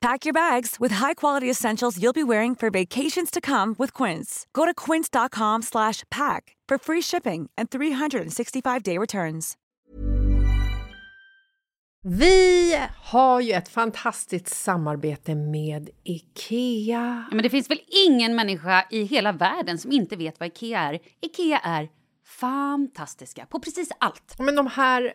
Pack your bags with high-quality essentials you'll be wearing for vacations to come with Quince. Go to quince.com/pack for free shipping and 365-day returns. Vi har ju ett fantastiskt samarbete med IKEA. Ja, men det finns väl ingen människa i hela världen som inte vet vad IKEA är. IKEA är fantastiska på precis allt. Ja, men de här,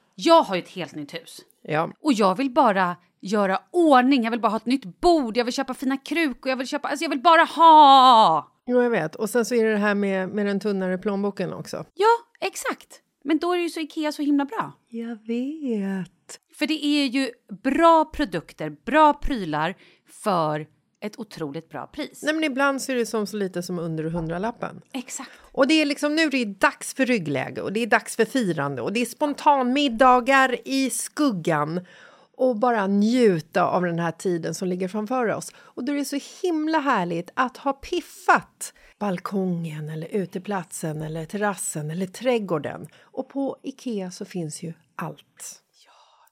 jag har ju ett helt nytt hus. Ja. Och jag vill bara göra ordning, jag vill bara ha ett nytt bord, jag vill köpa fina krukor, jag vill bara ha. Jo, jag vet. Och sen så är det här med den tunnare plånboken också. Ja, exakt. Men då är ju så IKEA så himla bra. Jag vet. För det är ju bra produkter, bra prylar för ett otroligt bra pris. Nej, men ibland så är det så lite som under 100-lappen. Exakt. Och det är liksom nu, det är dags för ryggläge och det är dags för firande. Och det är spontanmiddagar i skuggan. Och bara njuta av den här tiden som ligger framför oss. Och då är det så himla härligt att ha piffat balkongen eller uteplatsen eller terrassen eller trädgården. Och på IKEA så finns ju allt. Ja,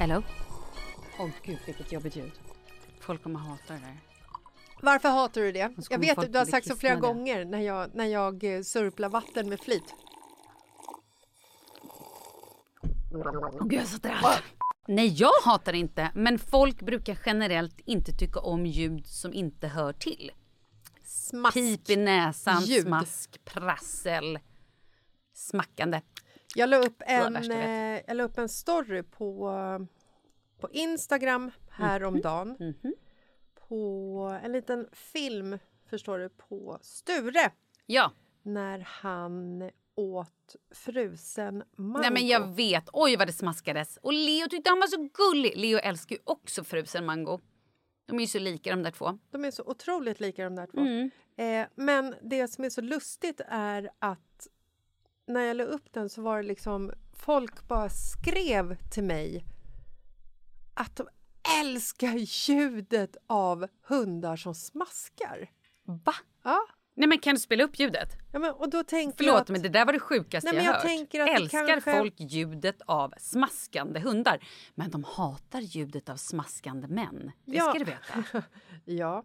Hello? Åh gud, vilket jobbigt ljud. Folk kommer hata det där. Varför hatar du det? Jag vet att du har sagt så flera gånger när jag surplar vatten med flit. Gud, jag satt där. Nej, jag hatar inte. Men folk brukar generellt inte tycka om ljud som inte hör till. Smask. Pip i näsan, ljud. Smask, prassel, smackande. Jag la upp en story på Instagram häromdagen. Mm-hmm. På en liten film, förstår du, på Sture. Ja. När han åt frusen mango. Nej, men jag vet. Oj, vad det smaskades. Och Leo tyckte han var så gullig. Leo älskar ju också frusen mango. De är ju så lika de där två. De är så otroligt lika de där två. Mm. Men det som är så lustigt är att när jag la upp den så var det liksom folk bara skrev till mig att de älskar ljudet av hundar som smaskar. Va? Ja. Nej, men kan du spela upp ljudet? Ja, men, och då tänker jag att... men det där var det sjukaste jag hört. Tänker att älskar kanske... folk ljudet av smaskande hundar. Men de hatar ljudet av smaskande män. Det ska du veta. Ja.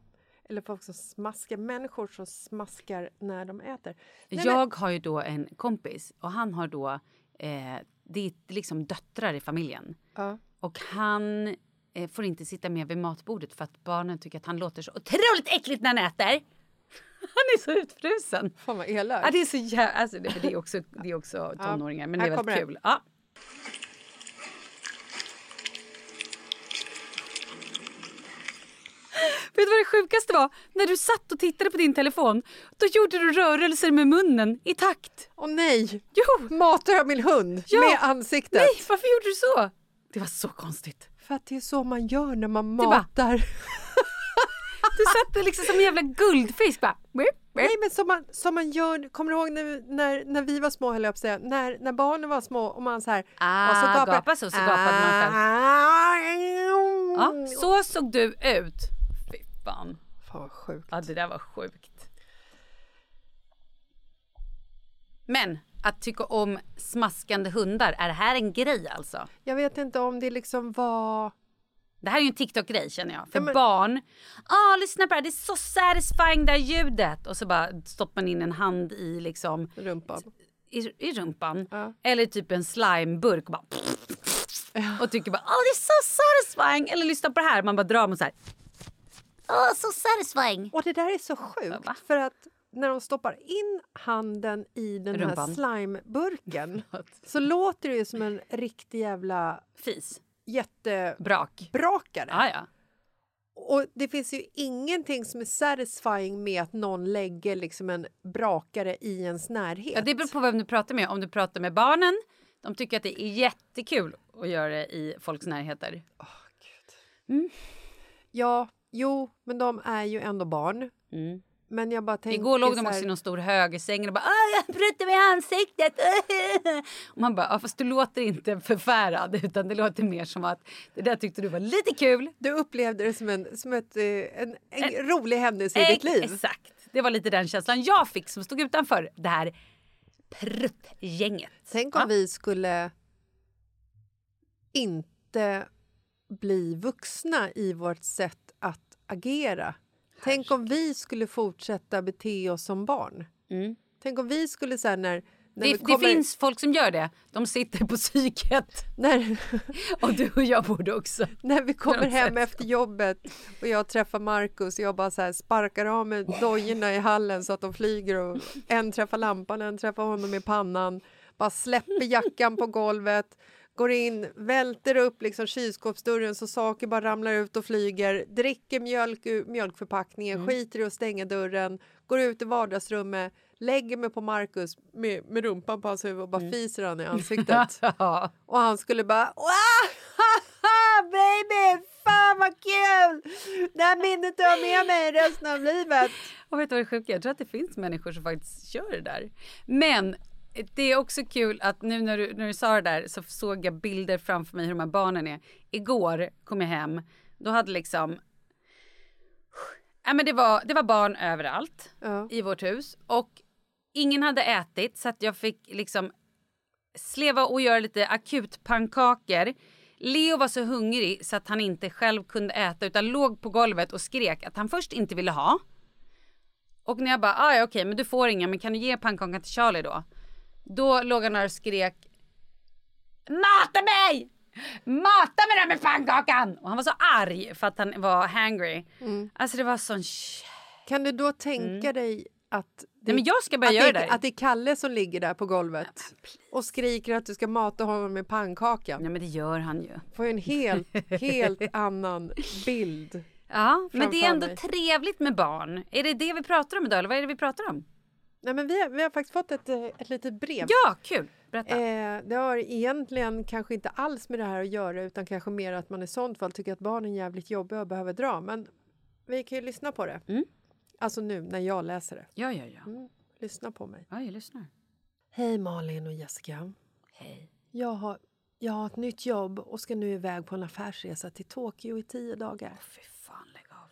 Eller folk som smaskar. Människor som smaskar när de äter. Nej, jag har ju då en kompis. Och han har då... det är liksom döttrar i familjen. Och han får inte sitta med vid matbordet. För att barnen tycker att han låter så otroligt äckligt när han äter. Han är så utfrusen. Fan vad elak. Ja, det är så jävla... Alltså, det är också tonåringar. Men det är väldigt kul. Ja. Vet du vad det sjukaste var? När du satt och tittade på din telefon, då gjorde du rörelser med munnen i takt. Åh nej! Jo! Matar jag min hund med ansiktet? Nej, varför gjorde du så? Det var så konstigt. För att det är så man gör när man matar. Du satt liksom som en jävla guldfisk. Bara. Nej, men som man gör... Kommer du ihåg när vi var små, höll jag upp sig? När barnen var små och man så här... och så gapade man själv. Så såg du ut. Fan vad sjukt. Ja, det där var sjukt. Men att tycka om smaskande hundar, är det här en grej alltså? Jag vet inte om det liksom var... Det här är ju en TikTok-grej, känner jag. För barn. Lyssna på det. Det är så satisfying där ljudet. Och så bara stoppar man in en hand i liksom... Rumpan. I rumpan. Ja. Eller typ en slimeburk. Och bara... Och tycker bara, det är så satisfying. Eller lyssna på det här. Man bara drar dem så här... så satisfying. Och det där är så sjukt. Va? För att när de stoppar in handen i den här slimeburken så låter det ju som en riktig jävla... Fis. Jättebrakare. Ah, ja. Och det finns ju ingenting som är satisfying med att någon lägger liksom en brakare i ens närhet. Ja, det beror på vem du pratar med. Om du pratar med barnen, de tycker att det är jättekul att göra det i folks närheter. Åh, gud. Mm. Ja, jo, men de är ju ändå barn. Mm. Men jag bara tänker... Igår låg de också i någon stor högersäng och bara, jag bryter mig i ansiktet. Och man bara, fast du låter inte förfärad, utan det låter mer som att det där tyckte du var lite kul. Du upplevde det som en rolig händelse i ditt liv. Exakt, det var lite den känslan jag fick som stod utanför det här pruttgänget. Tänk om vi skulle inte bli vuxna i vårt sätt att agera. Tänk om vi skulle fortsätta bete oss som barn. Mm. Tänk om vi skulle så här, när det kommer... Det finns folk som gör det. De sitter på psyket. Och du och jag borde också. När vi kommer hem efter jobbet och jag träffar Marcus och jag bara så här sparkar av med dojorna i hallen så att de flyger och en träffar lampan, en träffar honom i pannan. Bara släpper jackan på golvet. Går in, välter upp liksom kylskåpsdörren så saker bara ramlar ut och flyger. Dricker mjölk ur mjölkförpackningen, skiter i att stänga dörren. Går ut i vardagsrummet, lägger mig på Marcus med rumpan på hans huvud och bara fiser han i ansiktet. Och han skulle bara... Baby, fan vad kul! Det här minnet tar med mig resten av livet. Och vet du vad det är sjukt? Jag tror att det finns människor som faktiskt gör det där. Men... Det är också kul att nu när du sa det där så såg jag bilder framför mig hur de här barnen är. Igår kom jag hem. Då hade liksom... men det var barn överallt i vårt hus. Och ingen hade ätit så att jag fick liksom sleva och göra lite akutpannkakor. Leo var så hungrig så att han inte själv kunde äta utan låg på golvet och skrek att han först inte ville ha. Och när jag bara, okej, men du får inga, men kan du ge pannkakan till Charlie då? Då låg han och skrek, mata mig! Mata mig där med pannkakan! Och han var så arg för att han var hangry. Mm. Alltså det var sån... Kan du då tänka dig att... Nej, men jag ska börja göra det. Att det är Kalle som ligger där på golvet. Ja, och skriker att du ska mata honom med pannkakan. Nej, men det gör han ju. Får ju en helt annan bild. Ja, men det är ändå trevligt med barn. Är det det vi pratar om idag eller vad är det vi pratar om? Nej, men vi har faktiskt fått ett litet brev. Ja, kul. Berätta. Det har egentligen kanske inte alls med det här att göra utan kanske mer att man i sånt fall tycker att barnen är jävligt jobbiga och behöver dra. Men vi kan ju lyssna på det. Mm. Alltså nu när jag läser det. Ja. Mm, lyssna på mig. Ja, jag lyssnar. Hej Malin och Jessica. Hej. Jag har ett nytt jobb och ska nu iväg på en affärsresa till Tokyo i 10 dagar. Åh, fy fan, lägg av.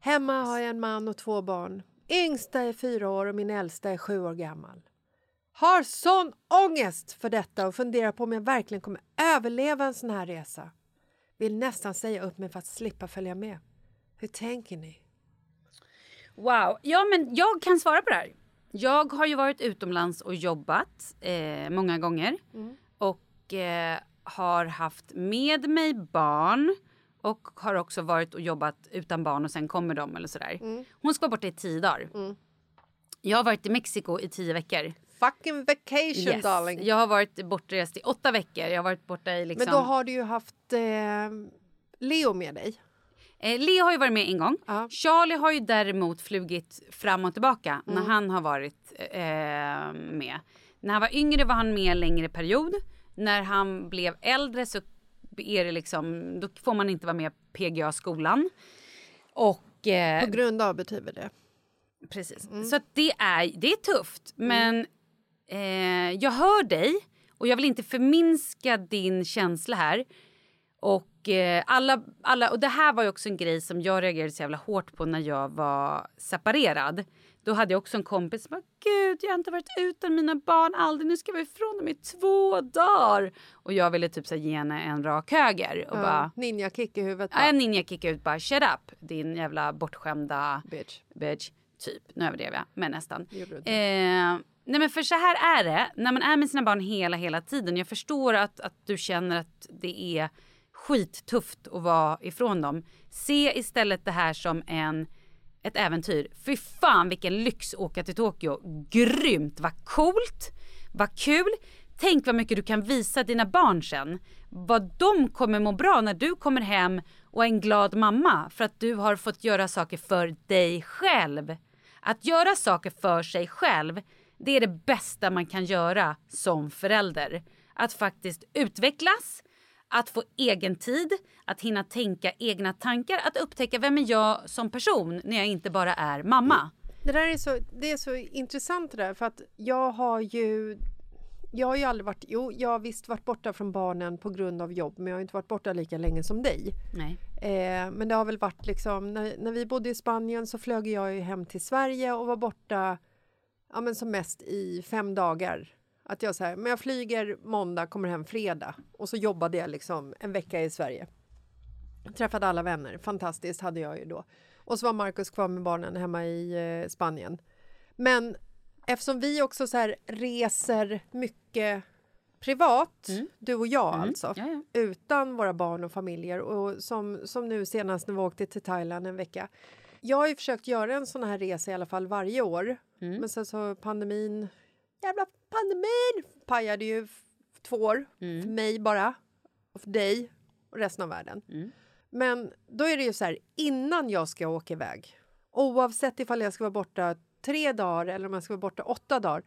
Hemma har jag en man och 2 barn. Yngsta är 4 år och min äldsta är 7 år gammal. Har sån ångest för detta och funderar på om jag verkligen kommer överleva en sån här resa. Vill nästan säga upp mig för att slippa följa med. Hur tänker ni? Wow. Ja, men jag kan svara på det här. Jag har ju varit utomlands och jobbat många gånger. Mm. Och har haft med mig barn. Och har också varit och jobbat utan barn och sen kommer de eller sådär. Mm. Hon ska vara borta i 10 dagar. Mm. Jag har varit i Mexiko i 10 veckor. Fucking vacation, yes, darling. Jag har varit bortrest i 8 veckor. Jag har varit borta i liksom... Men då har du ju haft Leo med dig. Leo har ju varit med en gång. Ja. Charlie har ju däremot flugit fram och tillbaka när han har varit med. När han var yngre var han med en längre period. När han blev äldre så är det liksom, då får man inte vara med PGA-skolan. Och, på grund av betyder det. Precis. Mm. Så att det är tufft. Men jag hör dig och jag vill inte förminska din känsla här. Och alla och det här var ju också en grej som jag reagerade så jävla hårt på när jag var separerad. Då hade jag också en kompis som bara, gud, jag har inte varit utan mina barn aldrig, nu ska vi ifrån dem i 2 dagar. Och jag ville typ så ge henne en rak höger. Och bara, ninja kick i huvudet. Ja, ninja kick ut, bara shut up, din jävla bortskämda bitch. Typ, nu överdrev jag, men nästan. Nej, men för så här är det, när man är med sina barn hela tiden. Jag förstår att du känner att det är skittufft att vara ifrån dem. Se istället det här som ett äventyr. Fy fan vilken lyx åka till Tokyo. Grymt, vad coolt, vad kul. Tänk vad mycket du kan visa dina barn sen. Vad de kommer må bra när du kommer hem och är en glad mamma för att du har fått göra saker för dig själv. Att göra saker för sig själv, det är det bästa man kan göra som förälder. Att faktiskt utvecklas, att få egen tid, att hinna tänka egna tankar, att upptäcka vem är jag som person när jag inte bara är mamma. Det där är så intressant det där, för att jag har ju aldrig varit... Jo, jag har visst varit borta från barnen på grund av jobb. Men jag har inte varit borta lika länge som dig. Nej. Men det har väl varit liksom... När vi bodde i Spanien så flög jag ju hem till Sverige. Och var borta men som mest i 5 dagar. Att jag så här, men jag flyger måndag, kommer hem fredag. Och så jobbade jag liksom en vecka i Sverige. Träffade alla vänner. Fantastiskt hade jag ju då. Och så var Marcus kvar med barnen hemma i Spanien. Men... Eftersom vi också så här reser mycket privat, du och jag alltså, ja. Utan våra barn och familjer. Och som nu senast när vi åkte till Thailand en vecka. Jag har ju försökt göra en sån här resa i alla fall varje år. Mm. Men sen så pandemin, jävla pandemin, pajade ju 2 år. För mig bara, och för dig och resten av världen. Mm. Men då är det ju så här, innan jag ska åka iväg, oavsett ifall jag ska vara borta 3 dagar eller om man ska vara borta 8 dagar,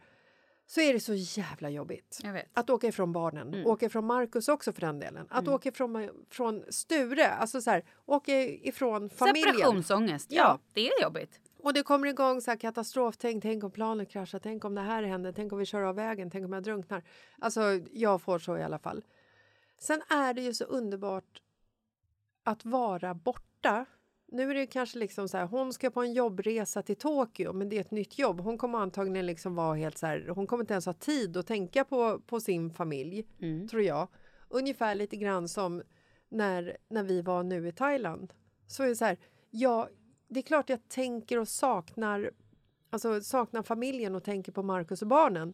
så är det så jävla jobbigt att åka ifrån barnen, åka ifrån Marcus också för den delen, att åka ifrån Sture, alltså så här, åka ifrån familjen. Separationsångest, ja, det är jobbigt. Och det kommer igång så här katastroftänk, tänk om planen kraschar, tänk om det här händer, tänk om vi kör av vägen, tänk om jag drunknar. Alltså jag får så i alla fall. Sen är det ju så underbart att vara borta. Nu är det kanske liksom så här, hon ska på en jobbresa till Tokyo, men det är ett nytt jobb. Hon kommer antagligen liksom vara helt så här, hon kommer inte ens ha tid att tänka på sin familj, tror jag. Ungefär lite grann som när vi var nu i Thailand. Så är det så här, ja, det är klart jag tänker och saknar familjen och tänker på Marcus och barnen.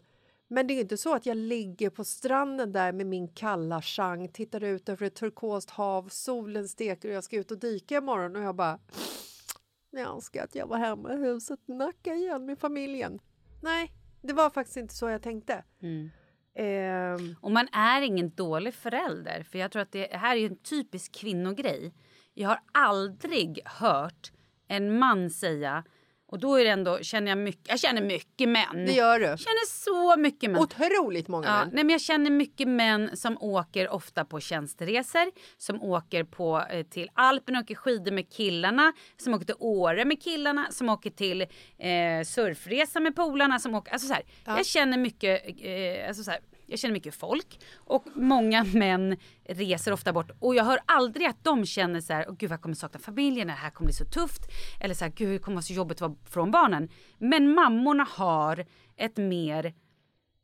Men det är ju inte så att jag ligger på stranden där med min kalla chang, tittar ut över ett turkost hav, solen steker och jag ska ut och dyka imorgon och jag bara, jag önskar att jag var hemma i huset, nacka igen med familjen. Nej, det var faktiskt inte så jag tänkte. Mm. Och man är ingen dålig förälder, för jag tror att det här är ju en typisk kvinnogrej. Jag har aldrig hört en man säga... Och då är det ändå, jag känner mycket män. Det gör du. Jag känner så mycket män. Otroligt många män. Nej, men jag känner mycket män som åker ofta på tjänsteresor. Som åker till Alpen och åker skidor med killarna. Som åker till Åre med killarna. Som åker till surfresa med polarna. Som åker, alltså så här, jag känner mycket... alltså så här, jag känner mycket folk och många män reser ofta bort. Och jag hör aldrig att de känner så här, gud vad jag kommer sakna familjen, det här kommer bli så tufft. Eller så här, gud det kommer vara så jobbigt att vara från barnen. Men mammorna har ett mer,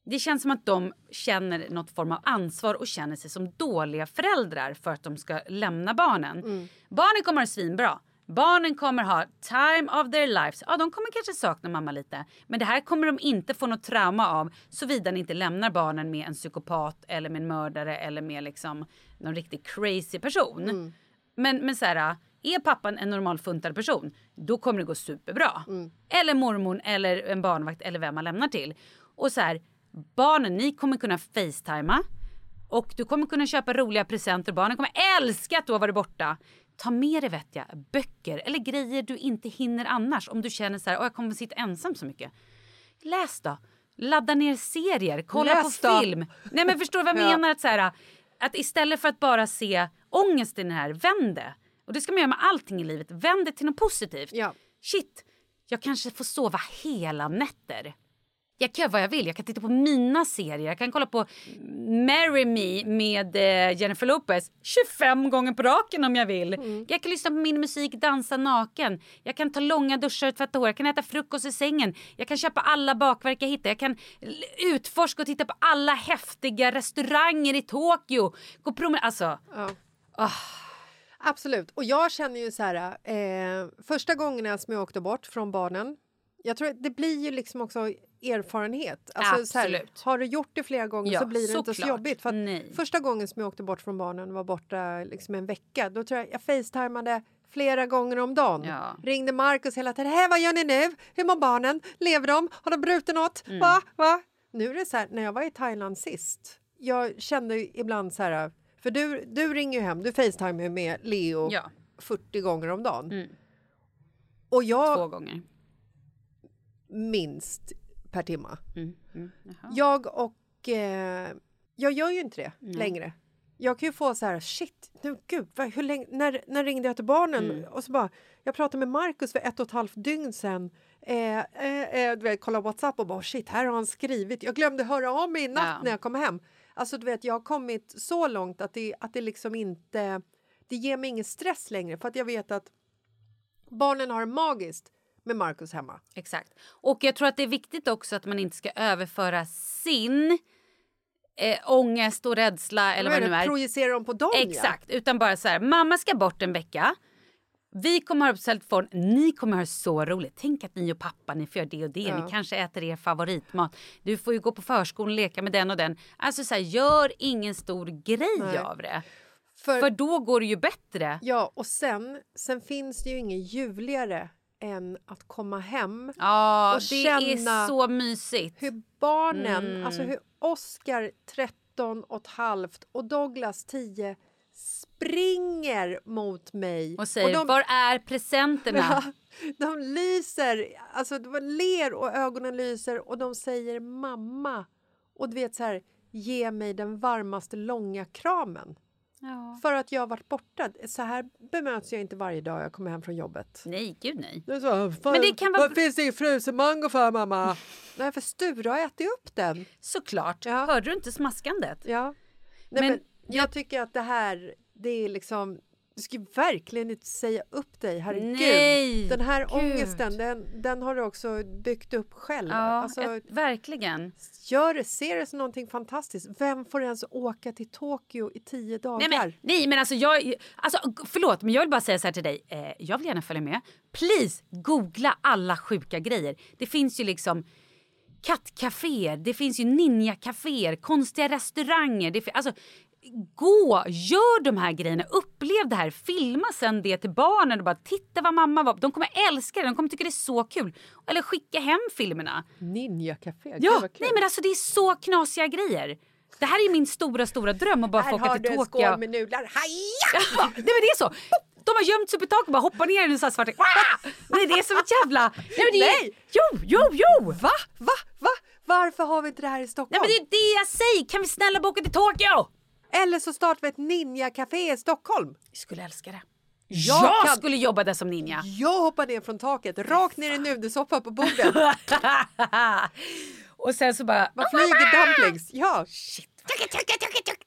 det känns som att de känner något form av ansvar och känner sig som dåliga föräldrar för att de ska lämna barnen. Mm. Barnen kommer att ha svinbra. Barnen kommer ha time of their lives. Ja, de kommer kanske sakna mamma lite. Men det här kommer de inte få något trauma av, såvida ni inte lämnar barnen med en psykopat eller med en mördare eller med liksom någon riktigt crazy person. Mm. Men så här, är pappan en normal funtad person, då kommer det gå superbra. Mm. Eller mormor eller en barnvakt eller vem man lämnar till. Och så här, barnen, ni kommer kunna facetima och du kommer kunna köpa roliga presenter. Barnen kommer älska att du har varit borta. Ta med dig, vet jag, böcker eller grejer du inte hinner annars. Om du känner så här, jag kommer sitta ensam så mycket. Läs då. Ladda ner serier. Kolla på film. Nej, men förstår du vad jag menar? Att, så här, att istället för att bara se ångesten här, vänd det. Och det ska man göra med allting i livet. Vänd det till något positivt. Ja. Shit, jag kanske får sova hela nätter. Jag kan göra vad jag vill. Jag kan titta på mina serier. Jag kan kolla på Marry Me med Jennifer Lopez 25 gånger på raken om jag vill. Mm. Jag kan lyssna på min musik, dansa naken. Jag kan ta långa duschar och tvätta hår. Jag kan äta frukost i sängen. Jag kan köpa alla bakverk jag hittar. Jag kan utforska och titta på alla häftiga restauranger i Tokyo. Gå promenad. Alltså. Ja. Oh. Absolut. Och jag känner ju så här. Första gången som jag åkte bort från barnen. Jag tror att det blir ju liksom också erfarenhet. Alltså, så här, har du gjort det flera gånger så blir det inte så jobbigt. För att första gången som jag åkte bort från barnen var borta liksom en vecka. Då tror jag facetimade flera gånger om dagen. Ja. Ringde Marcus hela tiden. Hej, vad gör ni nu? Hur mår barnen? Lever de? Har de brutit något? Mm. Va? Nu är det så här, när jag var i Thailand sist. Jag kände ibland så här. För du ringer ju hem. Du facetimar med Leo 40 gånger om dagen. Mm. Och jag... 2 gånger. Minst per timma. Jag gör ju inte det längre. Jag kan ju få så här, shit, nu gud, hur länge, när ringde jag till barnen? Och så bara, jag pratade med Marcus för 1,5 dygn sedan. Du vet, kolla WhatsApp och bara, shit, här har han skrivit. Jag glömde höra av mig i natt när jag kom hem. Alltså du vet, jag har kommit så långt att det liksom inte, det ger mig ingen stress längre. För att jag vet att barnen har magiskt med Marcus hemma. Exakt. Och jag tror att det är viktigt också att man inte ska överföra sin ångest och rädsla eller vad det nu är. Projicera dem på dem. Exakt. Ja. Utan bara så här, mamma ska bort en vecka. Vi kommer ha uppställt för, ni kommer ha så roligt. Tänk att ni och pappa, ni får göra det och det. Ja. Ni kanske äter er favoritmat. Du får ju gå på förskolan och leka med den och den. Alltså så här, gör ingen stor grej av det. För då går det ju bättre. Ja, och sen finns det ju ingen ljuvligare än att komma hem och känna det är så mysigt. Hur barnen, alltså hur Oscar 13,5 och Douglas 10 springer mot mig och säger, och de, var är presenterna? Ja, de lyser, alltså de ler och ögonen lyser och de säger mamma och du vet så här, ge mig den varmaste långa kramen. Ja. För att jag har varit borta. Så här bemöts jag inte varje dag jag kommer hem från jobbet. Nej, gud nej. Det är så, fan, men det kan vara... Vad finns det i frusen mango för, mamma? Nej, för Sture har ätit upp den. Såklart. Ja. Hörde du inte smaskandet? Ja. Nej, men jag tycker att det här, det är liksom... Du ska verkligen inte säga upp dig, herregud. Nej, den här ångesten, den har du också byggt upp själv. Ja, alltså, verkligen. Ser det som någonting fantastiskt. Vem får ens åka till Tokyo i 10 dagar? Nej men alltså, förlåt, men jag vill bara säga så här till dig. Jag vill gärna följa med. Please, googla alla sjuka grejer. Det finns ju liksom... kattcaféer, det finns ju ninja-caféer, konstiga restauranger. Alltså, gå, gör de här grejerna, upplev det här, filma sen det till barnen och bara titta vad mamma var. De kommer älska det, de kommer tycka det är så kul. Eller skicka hem filmerna. Ninja-café, ja, kul. Nej men alltså det är så knasiga grejer. Det här är min stora dröm att bara få åka till Tokyo. Här har du en skål med nudlar, haja! Ja, nej men det är så. De har gömt sig upp i tak och bara hoppar ner i den så här svarta. Nej, det är som ett jävla... Nej! Jo! Va? Varför har vi inte det här i Stockholm? Nej, men det är det jag säger. Kan vi snälla boka till Tokyo? Eller så startar vi ett ninja-café i Stockholm. Vi skulle älska det. Jag skulle jobba där som ninja. Jag hoppar ner från taket, rakt ner i nudelsoppan på bordet. Och sen så bara... Man flyger dumplings. Ja, shit. Tuk.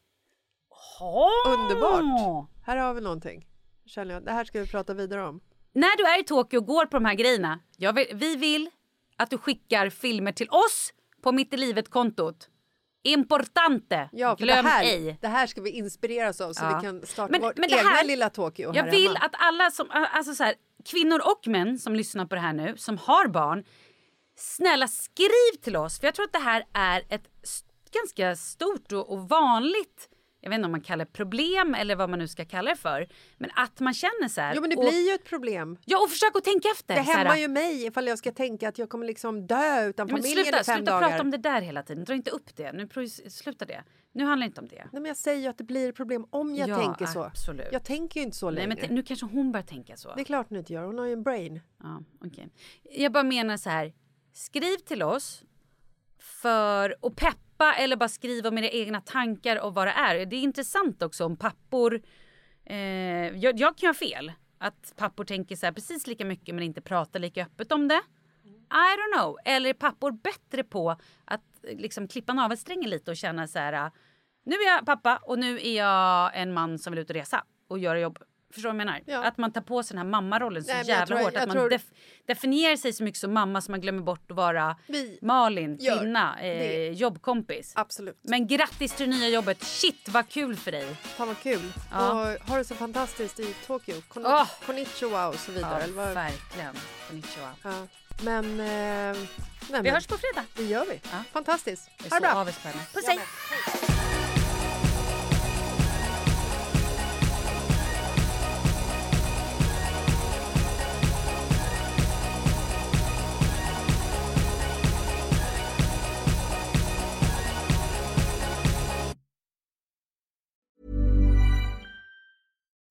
Underbart. Här har vi någonting. Det här ska vi prata vidare om. När du är i Tokyo och går på de här grejerna, vi vill att du skickar filmer till oss på Mitt i livet-kontot. Importante. Ja, för glöm ej. Det här ska vi inspireras av så vi kan starta vårt egna lilla Tokyo. Jag vill att alla som, alltså så här, kvinnor och män som lyssnar på det här nu, som har barn, snälla skriv till oss. För jag tror att det här är ett ganska stort och vanligt, jag vet inte om man kallar det problem eller vad man nu ska kalla det för, men att man känner så här. Jo, men det blir ju ett problem. Ja, och försök att tänka efter. Det hämmar ju mig ifall jag ska tänka att jag kommer liksom dö utan familjen i 5 dagar. Sluta prata om det där hela tiden. Dra inte upp det. Nu sluta det. Nu handlar det inte om det. Nej, men jag säger ju att det blir ett problem om jag tänker så. Absolut. Jag tänker ju inte så längre. Nej, men nu kanske hon börjar tänka så. Det är klart nu inte gör. Hon har ju en brain. Ja, okej. Jag bara menar så här. Skriv till oss för och peppa, eller bara skriv om era egna tankar och vad det är. Det är intressant också om pappor, jag kan ha fel, att pappor tänker så här precis lika mycket men inte pratar lika öppet om det. I don't know. Eller är pappor bättre på att liksom klippa navelsträngen lite och känna så här: nu är jag pappa och nu är jag en man som vill ut och resa och göra jobb. Förstår du vad jag menar? Ja. Att man tar på sig den här mammarollen så jävla hårt. Att man definierar sig så mycket som mamma som man glömmer bort att vara Malin, kvinna, jobbkompis. Absolut. Men grattis till det nya jobbet. Shit, vad kul för dig. Fan vad kul. Ja. Och har det så fantastiskt i Tokyo. Konnichiwa och så vidare. Ja, eller vad? Verkligen. Konnichiwa. Ja. Men, vi hörs på fredag. Det gör vi. Ja. Fantastiskt. Ha det bra. Puss, hej.